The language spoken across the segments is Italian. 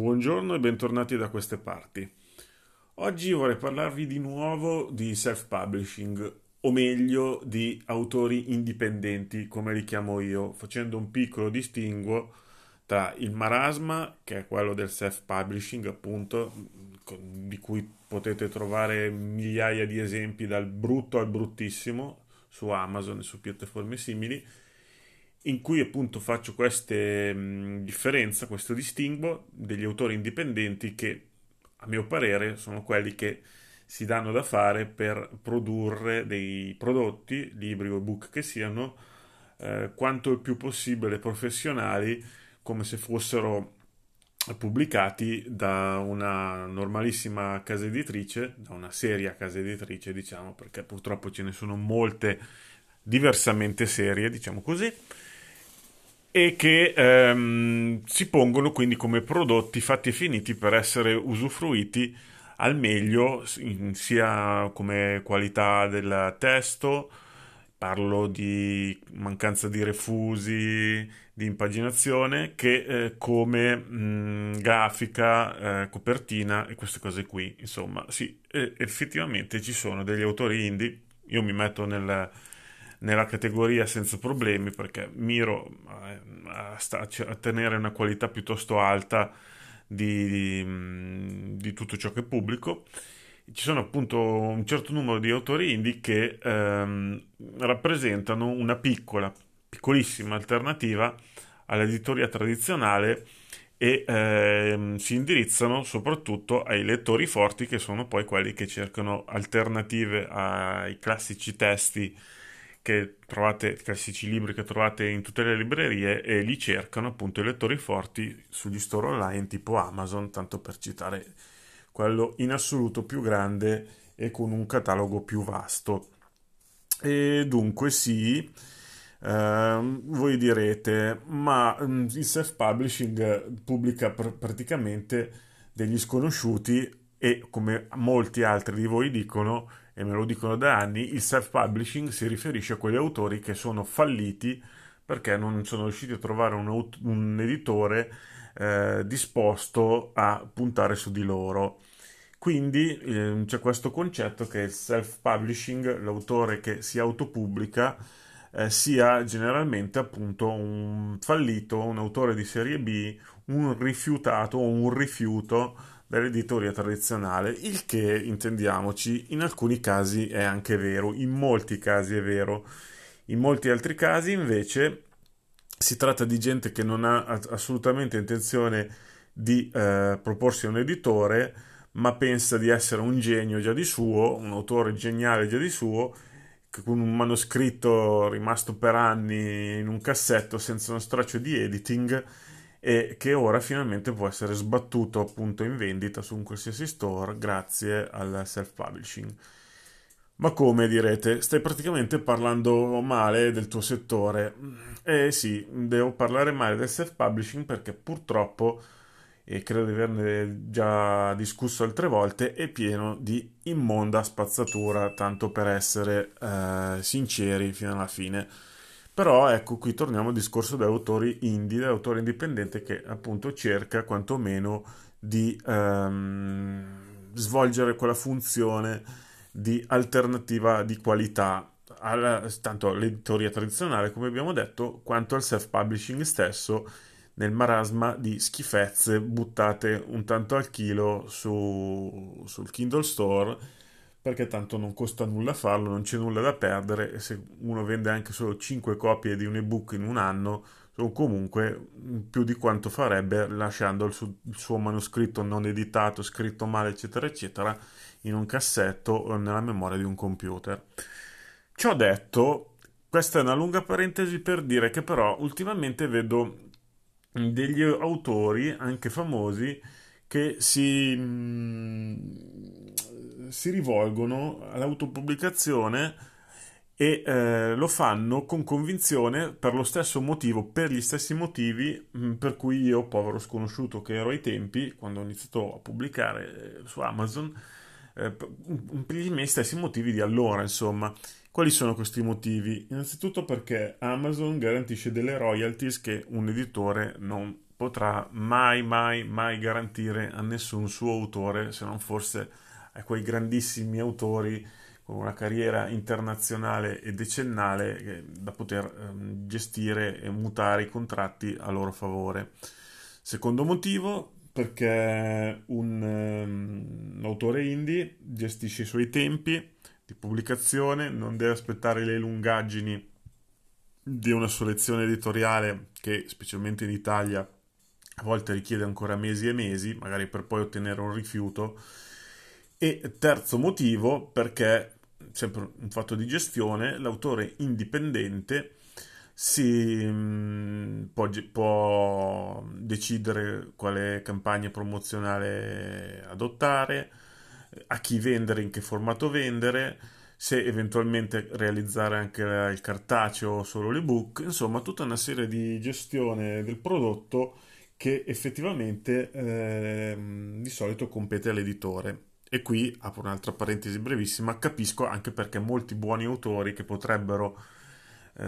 Buongiorno e bentornati da queste parti. Oggi vorrei parlarvi di nuovo di self publishing, o meglio di autori indipendenti, come li chiamo io, facendo un piccolo distinguo tra il marasma, che è quello del self publishing, appunto, di cui potete trovare migliaia di esempi dal brutto al bruttissimo su Amazon e su piattaforme simili, in cui appunto faccio questo distinguo degli autori indipendenti, che a mio parere sono quelli che si danno da fare per produrre dei prodotti, libri o ebook che siano, quanto il più possibile professionali, come se fossero pubblicati da una normalissima casa editrice, da una seria casa editrice, diciamo, perché purtroppo ce ne sono molte diversamente serie, diciamo così, e che si pongono quindi come prodotti fatti e finiti per essere usufruiti al meglio, sia come qualità del testo, parlo di mancanza di refusi, di impaginazione, che come grafica, copertina e queste cose qui. Insomma, sì, effettivamente ci sono degli autori indie, io mi metto nella categoria senza problemi, perché miro a tenere una qualità piuttosto alta di tutto ciò che pubblico. Ci sono appunto un certo numero di autori indie che rappresentano una piccolissima alternativa all'editoria tradizionale e si indirizzano soprattutto ai lettori forti, che sono poi quelli che cercano alternative ai classici testi che trovate, classici libri che trovate in tutte le librerie, e li cercano appunto i lettori forti sugli store online tipo Amazon, tanto per citare quello in assoluto più grande e con un catalogo più vasto. E dunque sì, voi direte, ma il self-publishing pubblica praticamente degli sconosciuti, e come molti altri di voi dicono, e me lo dicono da anni, il self-publishing si riferisce a quegli autori che sono falliti perché non sono riusciti a trovare un editore disposto a puntare su di loro. Quindi c'è questo concetto che il self-publishing, l'autore che si autopubblica, sia generalmente appunto un fallito, un autore di serie B, un rifiutato o un rifiuto dell'editoria tradizionale, il che, intendiamoci, in alcuni casi è anche vero, in molti casi è vero. In molti altri casi invece si tratta di gente che non ha assolutamente intenzione di proporsi a un editore, ma pensa di essere un genio già di suo, un autore geniale già di suo, che con un manoscritto rimasto per anni in un cassetto senza uno straccio di editing, e che ora finalmente può essere sbattuto appunto in vendita su un qualsiasi store grazie al self-publishing. Ma come, direte, stai praticamente parlando male del tuo settore? Sì, devo parlare male del self-publishing perché purtroppo, e credo di averne già discusso altre volte, è pieno di immonda spazzatura, tanto per essere sinceri fino alla fine. Però ecco, qui torniamo al discorso di autori indie, dell'autore indipendente che appunto cerca quantomeno di svolgere quella funzione di alternativa di qualità, tanto all'editoria tradizionale, come abbiamo detto, quanto al self-publishing stesso, nel marasma di schifezze buttate un tanto al chilo sul Kindle Store, perché tanto non costa nulla farlo, non c'è nulla da perdere, e se uno vende anche solo 5 copie di un ebook in un anno, o comunque più di quanto farebbe lasciando il suo manoscritto non editato, scritto male, eccetera eccetera, in un cassetto o nella memoria di un computer. Ciò detto, questa è una lunga parentesi per dire che però ultimamente vedo degli autori, anche famosi, che si rivolgono all'autopubblicazione e lo fanno con convinzione per gli stessi motivi per cui io, povero sconosciuto che ero ai tempi, quando ho iniziato a pubblicare su Amazon, per i miei stessi motivi di allora, insomma. Quali sono questi motivi? Innanzitutto perché Amazon garantisce delle royalties che un editore non potrà mai garantire a nessun suo autore, se non forse a quei grandissimi autori con una carriera internazionale e decennale da poter gestire e mutare i contratti a loro favore. Secondo motivo, perché un autore indie gestisce i suoi tempi di pubblicazione, non deve aspettare le lungaggini di una selezione editoriale che, specialmente in Italia, a volte richiede ancora mesi e mesi, magari per poi ottenere un rifiuto. E terzo motivo, perché, sempre un fatto di gestione, l'autore indipendente può decidere quale campagna promozionale adottare, a chi vendere, in che formato vendere, se eventualmente realizzare anche il cartaceo o solo l'ebook, insomma tutta una serie di gestione del prodotto che effettivamente di solito compete all'editore. E qui apro un'altra parentesi brevissima, capisco anche perché molti buoni autori che potrebbero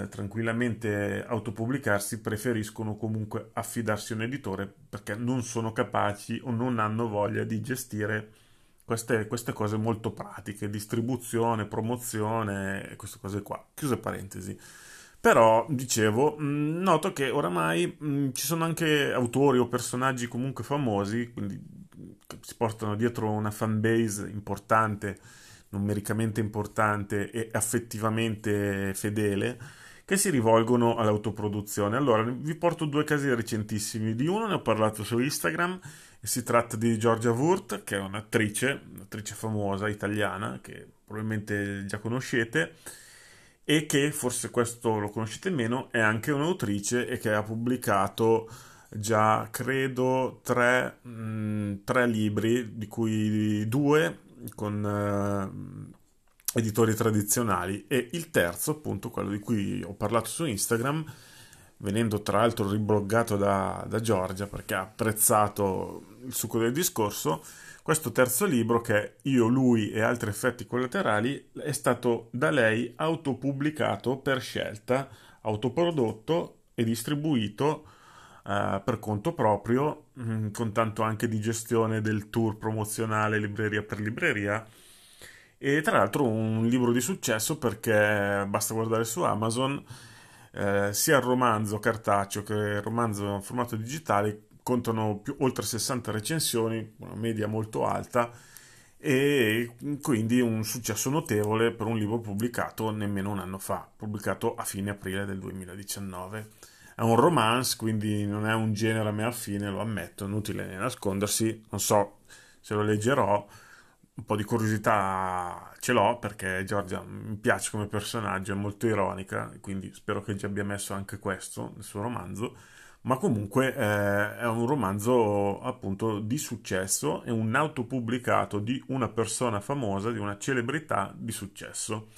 tranquillamente autopubblicarsi preferiscono comunque affidarsi a un editore, perché non sono capaci o non hanno voglia di gestire queste cose molto pratiche, distribuzione, promozione, queste cose qua. Chiuse parentesi. Però, dicevo, noto che oramai ci sono anche autori o personaggi comunque famosi, quindi che si portano dietro una fanbase importante, numericamente importante e affettivamente fedele, che si rivolgono all'autoproduzione. Allora, vi porto due casi recentissimi. Di uno ne ho parlato su Instagram, e si tratta di Giorgia Wurt, che è un'attrice famosa italiana, che probabilmente già conoscete, e che, forse questo lo conoscete meno, è anche un'autrice e che ha pubblicato già, credo, tre libri, di cui due con editori tradizionali, e il terzo, appunto, quello di cui ho parlato su Instagram, venendo tra l'altro ribloggato da Giorgia, perché ha apprezzato il succo del discorso. Questo terzo libro, che è Io, lui e altri effetti collaterali, è stato da lei autopubblicato per scelta, autoprodotto e distribuito per conto proprio, con tanto anche di gestione del tour promozionale libreria per libreria. E tra l'altro un libro di successo, perché basta guardare su Amazon sia il romanzo cartaceo che il romanzo in formato digitale contano oltre 60 recensioni, una media molto alta, e quindi un successo notevole per un libro pubblicato nemmeno un anno fa, pubblicato a fine aprile del 2019. È un romance, quindi non è un genere a me affine, lo ammetto, inutile nascondersi, non so se lo leggerò, un po' di curiosità ce l'ho, perché Giorgia mi piace come personaggio, è molto ironica, quindi spero che già abbia messo anche questo nel suo romanzo, ma comunque è un romanzo appunto di successo, è un autopubblicato di una persona famosa, di una celebrità di successo.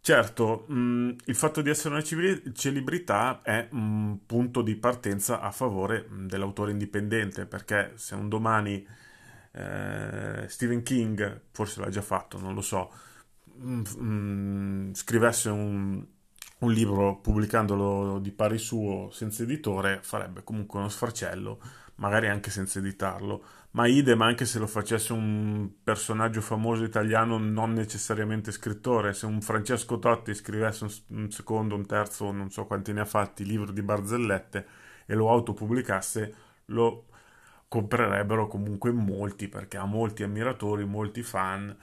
Certo, il fatto di essere una celebrità è un punto di partenza a favore dell'autore indipendente, perché se un domani Stephen King, forse l'ha già fatto, non lo so, scrivesse un libro pubblicandolo di pari suo senza editore, farebbe comunque uno sfarcello, magari anche senza editarlo. Ma idem anche se lo facesse un personaggio famoso italiano, non necessariamente scrittore. Se un Francesco Totti scrivesse un secondo, un terzo, non so quanti ne ha fatti, libro di barzellette, e lo autopubblicasse, lo comprerebbero comunque molti, perché ha molti ammiratori, molti fan,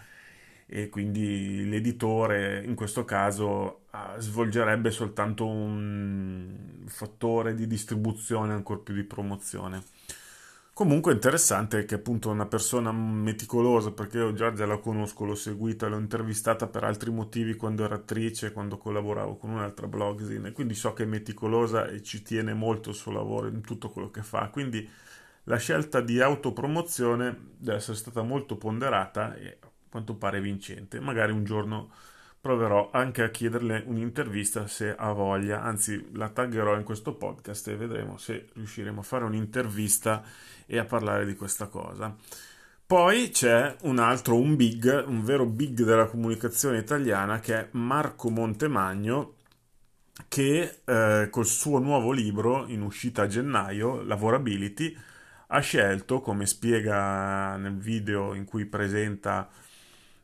e quindi l'editore in questo caso svolgerebbe soltanto un fattore di distribuzione, ancor più di promozione. Comunque interessante che appunto una persona meticolosa, perché io Giorgia la conosco, l'ho seguita, l'ho intervistata per altri motivi quando era attrice, quando collaboravo con un'altra blogzine, quindi so che è meticolosa e ci tiene molto il suo lavoro in tutto quello che fa, quindi la scelta di autopromozione deve essere stata molto ponderata e a quanto pare vincente. Magari un giorno proverò anche a chiederle un'intervista se ha voglia, anzi la taggerò in questo podcast e vedremo se riusciremo a fare un'intervista e a parlare di questa cosa. Poi c'è un vero big della comunicazione italiana, che è Marco Montemagno, che col suo nuovo libro in uscita a gennaio, Lavorability, ha scelto, come spiega nel video in cui presenta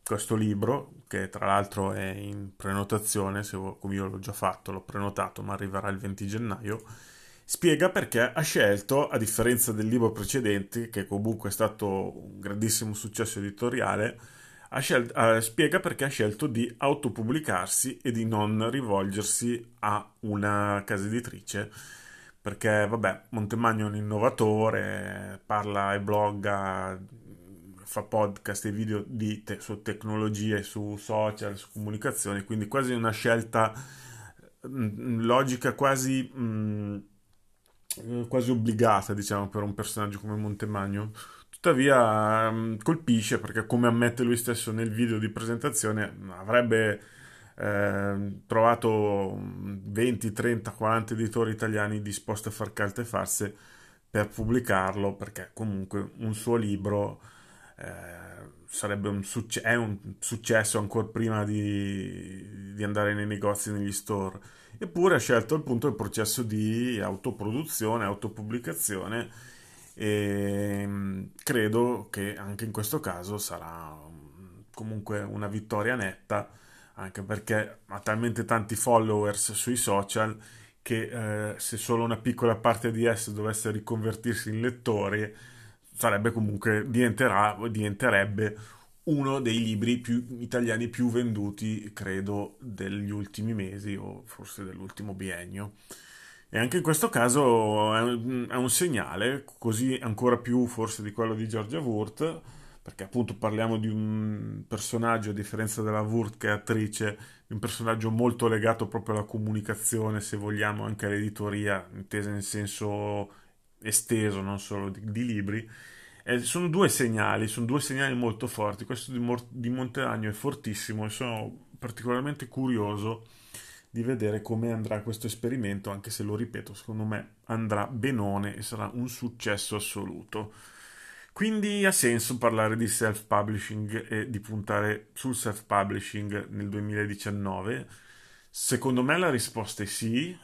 questo libro, che tra l'altro è in prenotazione, come io l'ho già fatto, l'ho prenotato, ma arriverà il 20 gennaio, spiega perché ha scelto, a differenza del libro precedente, che comunque è stato un grandissimo successo editoriale, spiega perché ha scelto di autopubblicarsi e di non rivolgersi a una casa editrice, perché vabbè, Montemagno è un innovatore, parla e blogga, fa podcast e video su tecnologie, su social, su comunicazione, quindi quasi una scelta logica, quasi obbligata, diciamo, per un personaggio come Montemagno. Tuttavia colpisce perché, come ammette lui stesso nel video di presentazione, avrebbe trovato 20, 30, 40 editori italiani disposti a far carte e farse per pubblicarlo, perché comunque un suo libro sarebbe un successo ancora prima di andare nei negozi, negli store. Eppure ha scelto appunto il processo di autoproduzione, autopubblicazione, e credo che anche in questo caso sarà comunque una vittoria netta, anche perché ha talmente tanti followers sui social che se solo una piccola parte di essi dovesse riconvertirsi in lettori, sarebbe comunque diventerebbe uno dei libri italiani più venduti, credo, degli ultimi mesi o forse dell'ultimo biennio. E anche in questo caso è un segnale, così ancora più forse di quello di Giorgia Wurt, perché appunto parliamo di un personaggio, a differenza della Wurt che è attrice, di un personaggio molto legato proprio alla comunicazione, se vogliamo anche all'editoria, intesa nel senso esteso, non solo di libri. Sono due segnali molto forti. Questo di Montemagno è fortissimo e sono particolarmente curioso di vedere come andrà questo esperimento, anche se, lo ripeto, secondo me andrà benone e sarà un successo assoluto. Quindi ha senso parlare di self publishing e di puntare sul self publishing nel 2019? Secondo me la risposta è sì,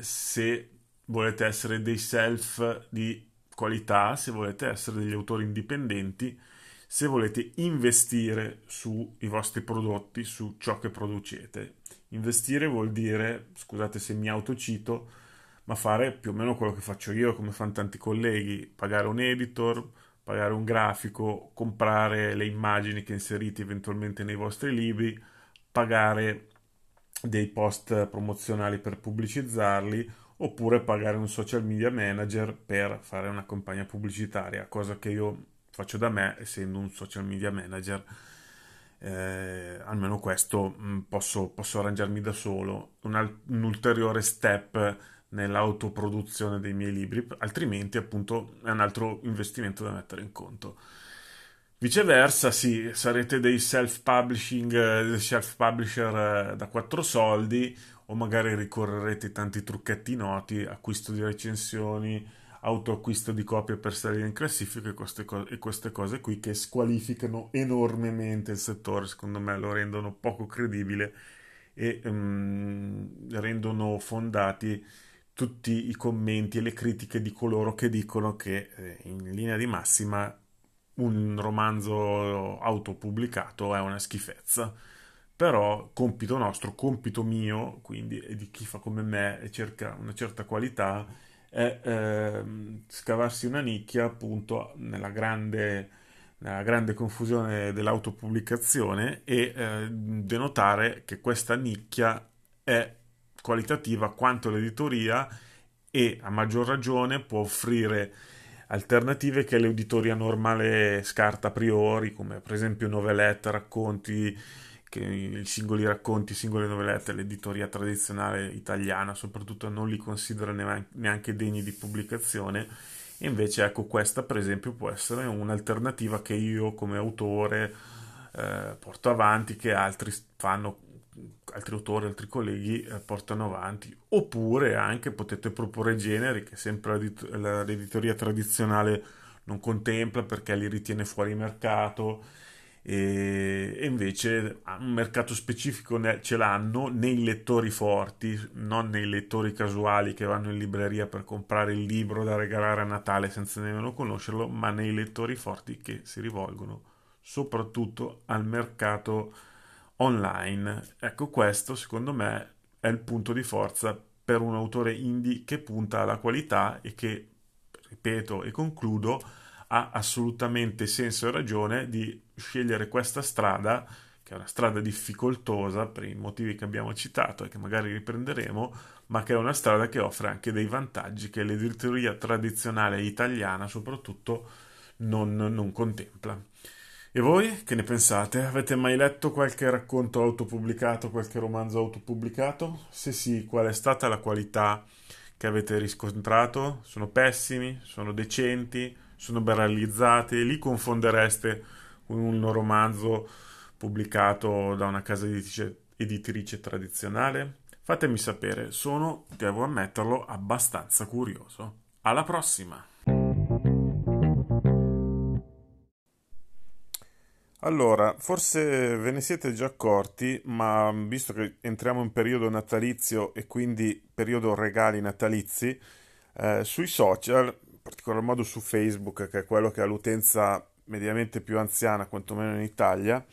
se volete essere dei self di qualità, se volete essere degli autori indipendenti, se volete investire sui vostri prodotti, su ciò che producete. Investire vuol dire, scusate se mi autocito, ma fare più o meno quello che faccio io, come fanno tanti colleghi: pagare un editor, pagare un grafico, comprare le immagini che inserite eventualmente nei vostri libri, pagare dei post promozionali per pubblicizzarli, oppure pagare un social media manager per fare una campagna pubblicitaria, cosa che io faccio da me, essendo un social media manager, almeno questo posso arrangiarmi da solo, un ulteriore step nell'autoproduzione dei miei libri, altrimenti appunto è un altro investimento da mettere in conto. Viceversa, sì, sarete dei self publisher da 4 soldi, o magari ricorrerete a tanti trucchetti noti: acquisto di recensioni, autoacquisto di copie per salire in classifica e queste cose qui, che squalificano enormemente il settore, secondo me lo rendono poco credibile e rendono fondati tutti i commenti e le critiche di coloro che dicono che in linea di massima un romanzo autopubblicato è una schifezza. Però compito nostro, compito mio, quindi, e di chi fa come me e cerca una certa qualità, è scavarsi una nicchia appunto nella grande confusione dell'autopubblicazione e denotare che questa nicchia è qualitativa quanto l'editoria, e a maggior ragione può offrire alternative che l'editoria normale scarta a priori, come per esempio novelette, racconti, che i singoli racconti, singole novelette, l'editoria tradizionale italiana soprattutto non li considera neanche degni di pubblicazione. E invece, ecco, questa per esempio può essere un'alternativa che io come autore porto avanti, che altri autori, altri colleghi portano avanti. Oppure anche potete proporre generi che sempre l'editoria tradizionale non contempla perché li ritiene fuori mercato, e invece un mercato specifico ce l'hanno nei lettori forti, non nei lettori casuali che vanno in libreria per comprare il libro da regalare a Natale senza nemmeno conoscerlo, ma nei lettori forti che si rivolgono soprattutto al mercato online. Ecco, questo secondo me è il punto di forza per un autore indie che punta alla qualità e che, ripeto e concludo, ha assolutamente senso e ragione di scegliere questa strada, che è una strada difficoltosa per i motivi che abbiamo citato e che magari riprenderemo, ma che è una strada che offre anche dei vantaggi che l'editoria tradizionale italiana soprattutto non contempla. E voi che ne pensate? Avete mai letto qualche racconto autopubblicato, qualche romanzo autopubblicato? Se sì, qual è stata la qualità che avete riscontrato? Sono pessimi? Sono decenti? Sono ben realizzati? Li confondereste con un romanzo pubblicato da una casa editrice tradizionale? Fatemi sapere, sono, devo ammetterlo, abbastanza curioso. Alla prossima! Allora, forse ve ne siete già accorti, ma visto che entriamo in periodo natalizio e quindi periodo regali natalizi, sui social, in particolar modo su Facebook, che è quello che ha l'utenza mediamente più anziana, quantomeno in Italia,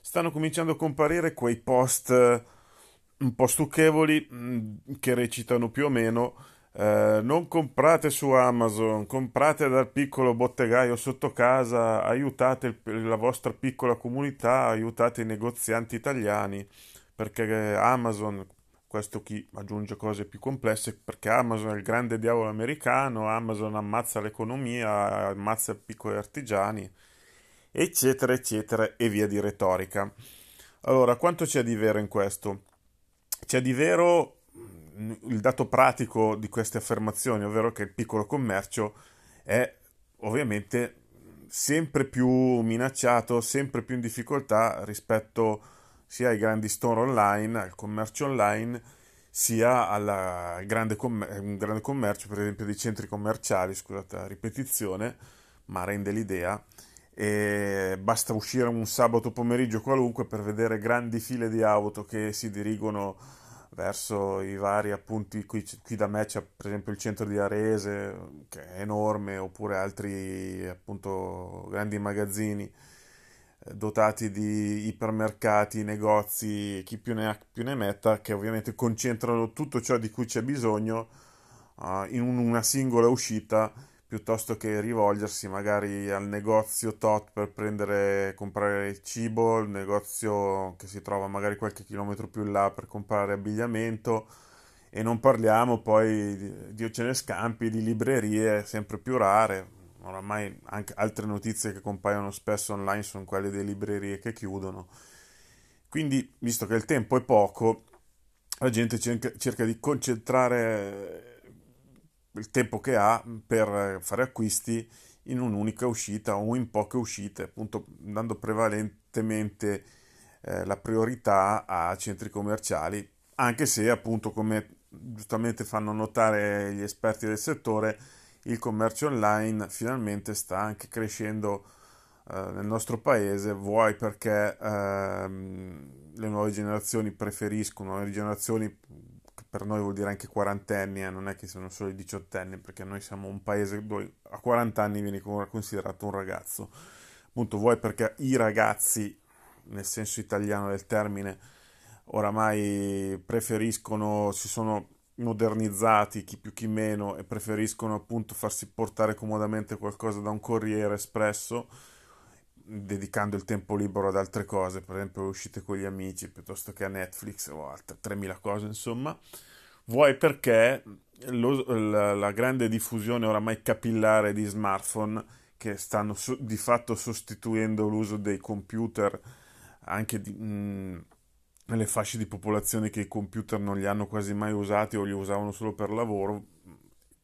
stanno cominciando a comparire quei post un po' stucchevoli che recitano più o meno non comprate su Amazon, comprate dal piccolo bottegaio sotto casa, aiutate la vostra piccola comunità, aiutate i negozianti italiani, perché Amazon, questo chi aggiunge cose più complesse, perché Amazon è il grande diavolo americano, Amazon ammazza l'economia, ammazza i piccoli artigiani, eccetera eccetera e via di retorica. Allora, quanto c'è di vero in questo? C'è di vero il dato pratico di queste affermazioni, ovvero che il piccolo commercio è ovviamente sempre più minacciato, sempre più in difficoltà rispetto sia ai grandi store online, al commercio online, sia al grande commercio, per esempio dei centri commerciali, scusate la ripetizione, ma rende l'idea. E basta uscire un sabato pomeriggio qualunque per vedere grandi file di auto che si dirigono verso i vari appunti. Qui da me c'è per esempio il centro di Arese, che è enorme, oppure altri appunto grandi magazzini dotati di ipermercati, negozi, chi più ne ha più ne metta, che ovviamente concentrano tutto ciò di cui c'è bisogno in una singola uscita, piuttosto che rivolgersi magari al negozio tot per comprare cibo, il negozio che si trova magari qualche chilometro più in là per comprare abbigliamento, e non parliamo poi di ce ne scampi di librerie sempre più rare. Oramai anche altre notizie che compaiono spesso online sono quelle delle librerie che chiudono. Quindi, visto che il tempo è poco, la gente cerca di concentrare il tempo che ha per fare acquisti in un'unica uscita o in poche uscite, appunto dando prevalentemente la priorità a centri commerciali, anche se appunto, come giustamente fanno notare gli esperti del settore, il commercio online finalmente sta anche crescendo nel nostro paese, vuoi perché le nuove generazioni preferiscono, le generazioni per noi vuol dire anche quarantenni, non è che sono solo i diciottenni, perché noi siamo un paese dove a 40 anni viene considerato un ragazzo. Appunto, vuoi perché i ragazzi, nel senso italiano del termine, oramai preferiscono, si sono modernizzati chi più chi meno, e preferiscono appunto farsi portare comodamente qualcosa da un corriere espresso, dedicando il tempo libero ad altre cose, per esempio uscite con gli amici piuttosto che a Netflix o altre 3000 cose, insomma. Vuoi perché la grande diffusione oramai capillare di smartphone, che stanno di fatto sostituendo l'uso dei computer, anche nelle fasce di popolazione che i computer non li hanno quasi mai usati o li usavano solo per lavoro,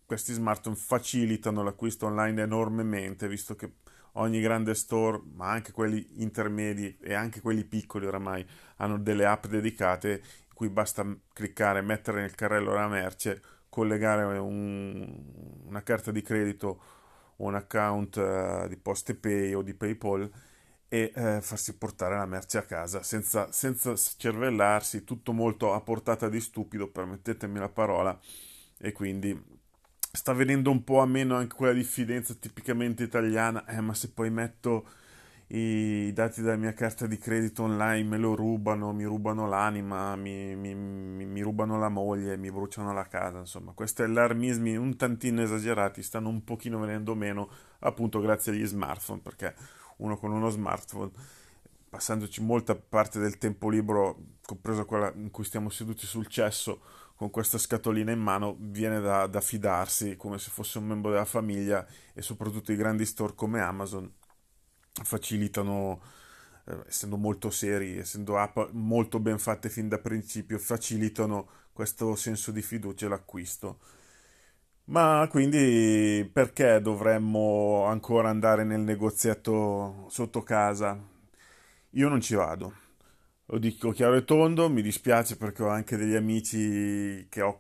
questi smartphone facilitano l'acquisto online enormemente, visto che ogni grande store, ma anche quelli intermedi e anche quelli piccoli oramai, hanno delle app dedicate in cui basta cliccare, mettere nel carrello la merce, collegare una carta di credito o un account di Postepay o di Paypal e farsi portare la merce a casa senza scervellarsi, tutto molto a portata di stupido, permettetemi la parola, e quindi sta venendo un po' a meno anche quella diffidenza tipicamente italiana, ma se poi metto i dati della mia carta di credito online me lo rubano, mi rubano l'anima, mi rubano la moglie, mi bruciano la casa, insomma questi allarmismi un tantino esagerati stanno un pochino venendo meno, appunto grazie agli smartphone, perché uno con uno smartphone, passandoci molta parte del tempo libero, compreso quella in cui stiamo seduti sul cesso, con questa scatolina in mano viene da fidarsi come se fosse un membro della famiglia, e soprattutto i grandi store come Amazon facilitano, essendo molto seri, essendo app molto ben fatte fin da principio, facilitano questo senso di fiducia e l'acquisto. Ma quindi perché dovremmo ancora andare nel negozietto sotto casa? Io non ci vado. Lo dico chiaro e tondo, mi dispiace perché ho anche degli amici che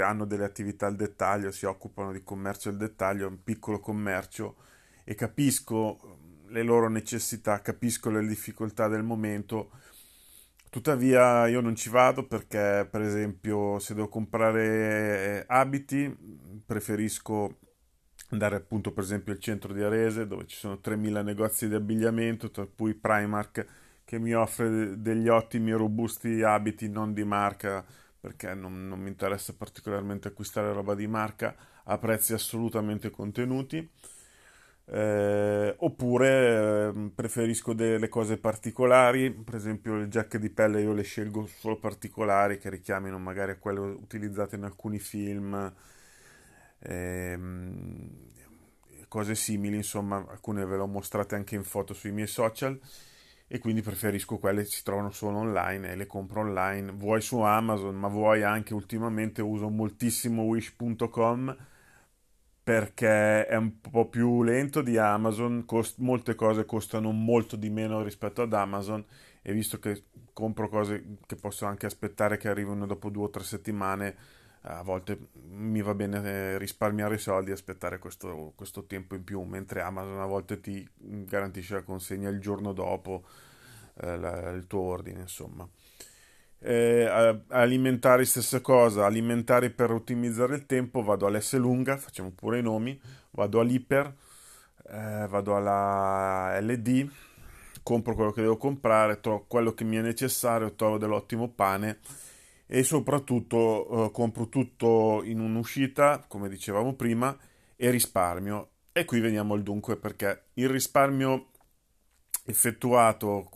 hanno delle attività al dettaglio, si occupano di commercio al dettaglio, un piccolo commercio, e capisco le loro necessità, capisco le difficoltà del momento. Tuttavia io non ci vado perché, per esempio, se devo comprare abiti preferisco andare appunto per esempio al centro di Arese, dove ci sono 3.000 negozi di abbigliamento, tra cui Primark, che mi offre degli ottimi e robusti abiti non di marca, perché non mi interessa particolarmente acquistare roba di marca, a prezzi assolutamente contenuti, oppure preferisco delle cose particolari, per esempio le giacche di pelle io le scelgo solo particolari, che richiamino magari quelle utilizzate in alcuni film, cose simili, insomma alcune ve le ho mostrate anche in foto sui miei social, e quindi preferisco quelle che si trovano solo online e le compro online, vuoi su Amazon, ma vuoi anche, ultimamente uso moltissimo Wish.com perché è un po' più lento di Amazon, molte cose costano molto di meno rispetto ad Amazon, e visto che compro cose che posso anche aspettare che arrivino dopo 2 o 3 settimane, a volte mi va bene risparmiare i soldi e aspettare questo tempo in più, mentre Amazon a volte ti garantisce la consegna il giorno dopo il tuo ordine, insomma. Alimentari stessa cosa, alimentari per ottimizzare il tempo, vado all'Esselunga, facciamo pure i nomi, vado all'Iper, vado alla LD, compro quello che devo comprare, trovo quello che mi è necessario, trovo dell'ottimo pane, e soprattutto compro tutto in un'uscita, come dicevamo prima, e risparmio. E qui veniamo al dunque, perché il risparmio effettuato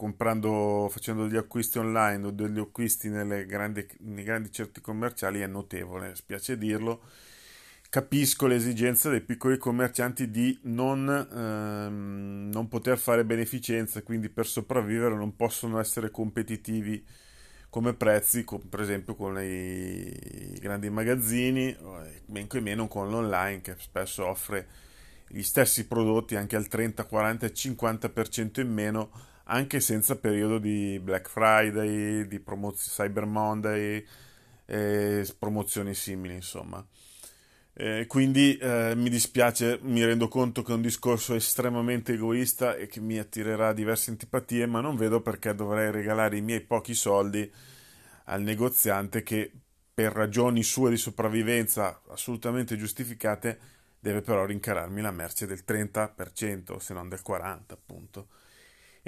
facendo degli acquisti online o degli acquisti nei grandi centri commerciali è notevole, spiace dirlo. Capisco l'esigenza dei piccoli commercianti di non poter fare beneficenza, quindi per sopravvivere non possono essere competitivi come prezzi, per esempio con i grandi magazzini, men che meno con l'online, che spesso offre gli stessi prodotti anche al 30, 40 e 50% in meno, anche senza periodo di Black Friday, di Cyber Monday e promozioni simili, insomma. Quindi mi dispiace, mi rendo conto che è un discorso estremamente egoista e che mi attirerà diverse antipatie, ma non vedo perché dovrei regalare i miei pochi soldi al negoziante che, per ragioni sue di sopravvivenza assolutamente giustificate, deve però rincararmi la merce del 30%, se non del 40%, appunto.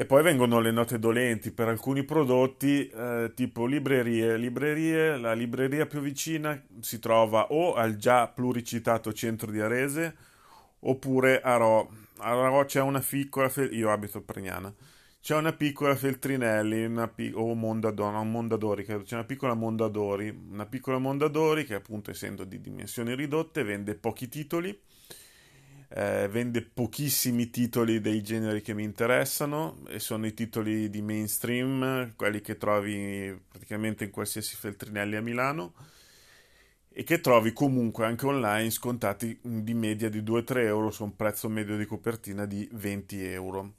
E poi vengono le note dolenti per alcuni prodotti, tipo librerie. La libreria più vicina si trova o al già pluricitato centro di Arese, oppure a Rho. A Rho c'è una piccola, io abito a Pregnana, c'è una piccola Feltrinelli, o Mondadori, credo. C'è una piccola Mondadori che, appunto, essendo di dimensioni ridotte, vende pochi titoli. Vende pochissimi titoli dei generi che mi interessano, e sono i titoli di mainstream, quelli che trovi praticamente in qualsiasi Feltrinelli a Milano e che trovi comunque anche online scontati di media di 2-3 euro su un prezzo medio di copertina di 20 euro.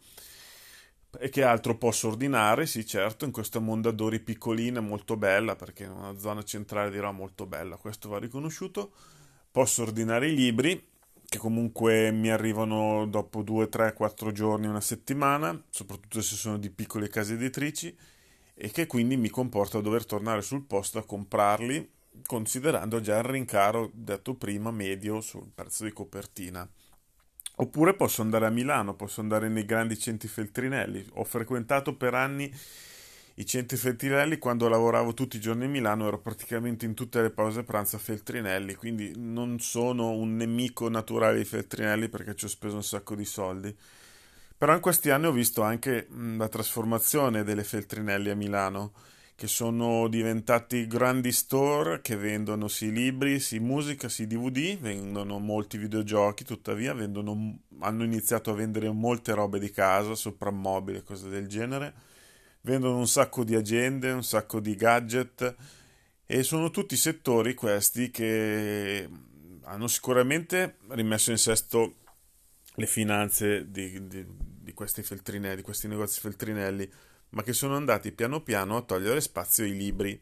E che altro posso ordinare? Sì, certo, in questa Mondadori piccolina, molto bella, perché in una zona centrale di Roma molto bella, questo va riconosciuto, posso ordinare i libri, che comunque mi arrivano dopo 2, 3, 4 giorni, una settimana, soprattutto se sono di piccole case editrici, e che quindi mi comporta dover tornare sul posto a comprarli, considerando già il rincaro, detto prima, medio sul prezzo di copertina. Oppure posso andare a Milano, posso andare nei grandi centri Feltrinelli. Ho frequentato per anni i centri Feltrinelli, quando lavoravo tutti i giorni a Milano ero praticamente in tutte le pause pranzo a Feltrinelli, quindi non sono un nemico naturale di Feltrinelli perché ci ho speso un sacco di soldi. Però in questi anni ho visto anche la trasformazione delle Feltrinelli a Milano, che sono diventati grandi store che vendono sì libri, sì musica, sì DVD, vendono molti videogiochi, tuttavia hanno iniziato a vendere molte robe di casa, soprammobile, cose del genere. Vendono un sacco di agende, un sacco di gadget, e sono tutti settori questi che hanno sicuramente rimesso in sesto le finanze di questi Feltrinelli, di questi negozi Feltrinelli, ma che sono andati piano piano a togliere spazio ai libri.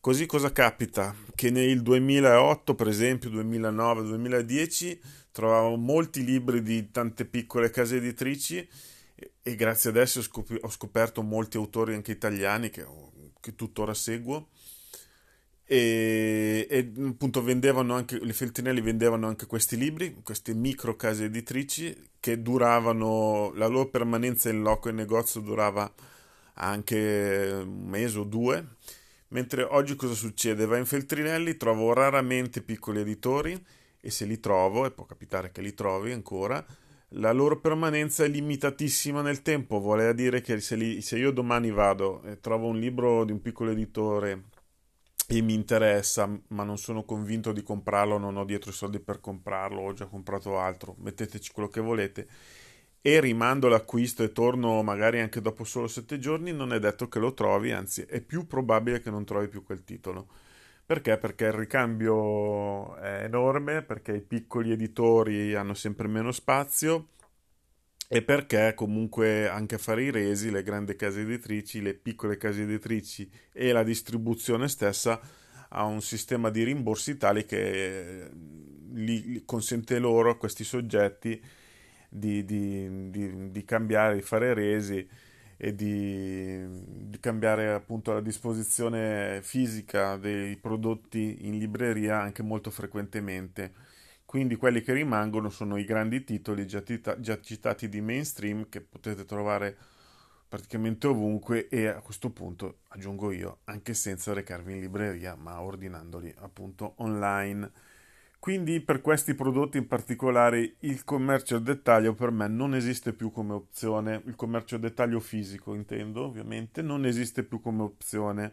Così cosa capita? Che nel 2008, per esempio, 2009, 2010 trovavo molti libri di tante piccole case editrici, e grazie ad esse ho scoperto molti autori anche italiani che tuttora seguo, e appunto vendevano anche, le Feltrinelli vendevano anche questi libri, queste micro case editrici che duravano, la loro permanenza in loco in negozio durava anche un mese o due, mentre oggi cosa succede? Vai in Feltrinelli, trovo raramente piccoli editori, e se li trovo, e può capitare che li trovi ancora, la loro permanenza è limitatissima nel tempo. Vuole dire che se io domani vado e trovo un libro di un piccolo editore e mi interessa, ma non sono convinto di comprarlo, non ho dietro i soldi per comprarlo, ho già comprato altro, metteteci quello che volete, e rimando l'acquisto e torno magari anche dopo solo 7 giorni, non è detto che lo trovi, anzi è più probabile che non trovi più quel titolo. Perché? Perché il ricambio è enorme, perché i piccoli editori hanno sempre meno spazio, e perché comunque anche a fare i resi, le grandi case editrici, le piccole case editrici e la distribuzione stessa ha un sistema di rimborsi tale che consente loro, a questi soggetti, di cambiare, di fare resi, e di cambiare appunto la disposizione fisica dei prodotti in libreria anche molto frequentemente. Quindi quelli che rimangono sono i grandi titoli già citati di mainstream, che potete trovare praticamente ovunque, e a questo punto, aggiungo io, anche senza recarvi in libreria, ma ordinandoli appunto online. Quindi per questi prodotti in particolare il commercio al dettaglio per me non esiste più come opzione, il commercio al dettaglio fisico intendo ovviamente, non esiste più come opzione,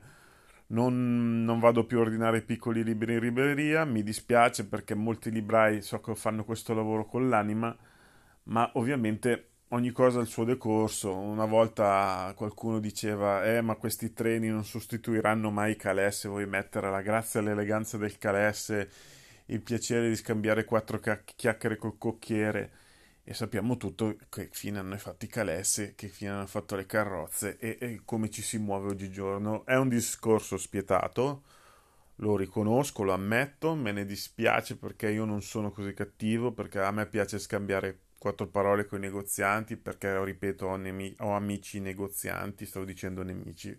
non vado più a ordinare piccoli libri in libreria, mi dispiace perché molti librai so che fanno questo lavoro con l'anima, ma ovviamente ogni cosa ha il suo decorso. Una volta qualcuno diceva ma questi treni non sostituiranno mai i calesse, vuoi mettere la grazia e l'eleganza del calesse, il piacere di scambiare 4 chiacchiere col cocchiere, e sappiamo tutto che fine hanno fatto i calesse, che fine hanno fatto le carrozze, e come ci si muove oggigiorno. È un discorso spietato, lo riconosco, lo ammetto, me ne dispiace perché io non sono così cattivo, perché a me piace scambiare 4 parole con i negozianti, perché ripeto ho amici negozianti, stavo dicendo nemici,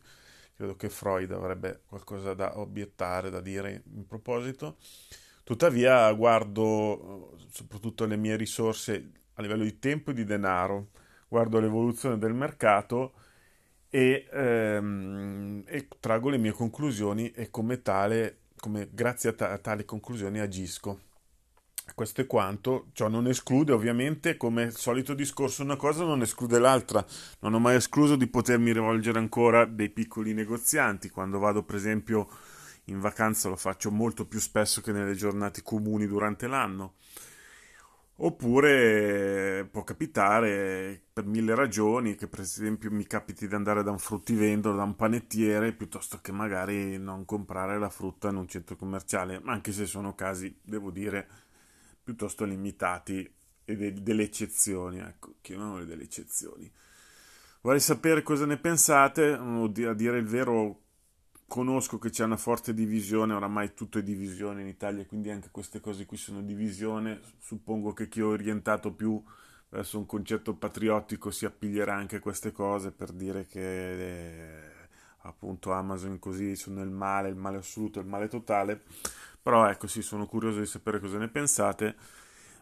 credo che Freud avrebbe qualcosa da obiettare, da dire in proposito. Tuttavia guardo soprattutto le mie risorse a livello di tempo e di denaro, guardo l'evoluzione del mercato e traggo le mie conclusioni, e grazie a tali conclusioni agisco. Questo è quanto. Ciò non esclude ovviamente, come il solito discorso, una cosa non esclude l'altra. Non ho mai escluso di potermi rivolgere ancora dei piccoli negozianti. Quando vado per esempio in vacanza lo faccio molto più spesso che nelle giornate comuni durante l'anno. Oppure può capitare per 1000 ragioni che per esempio mi capiti di andare da un fruttivendolo, da un panettiere, piuttosto che magari non comprare la frutta in un centro commerciale, anche se sono casi, devo dire, piuttosto limitati e delle eccezioni, ecco, chiamiamole delle eccezioni. Vorrei sapere cosa ne pensate, a dire il vero Conosco che c'è una forte divisione, oramai tutto è divisione in Italia, quindi anche queste cose qui sono divisione. Suppongo che chi è orientato più verso un concetto patriottico si appiglierà anche a queste cose per dire che appunto Amazon così sono il male assoluto, il male totale. Però ecco sì, sono curioso di sapere cosa ne pensate.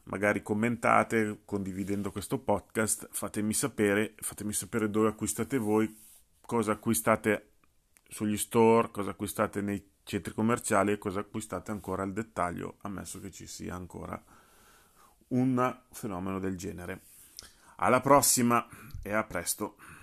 Magari commentate, condividendo questo podcast, fatemi sapere dove acquistate voi, cosa acquistate sugli store, cosa acquistate nei centri commerciali e cosa acquistate ancora al dettaglio, ammesso che ci sia ancora un fenomeno del genere. Alla prossima e a presto!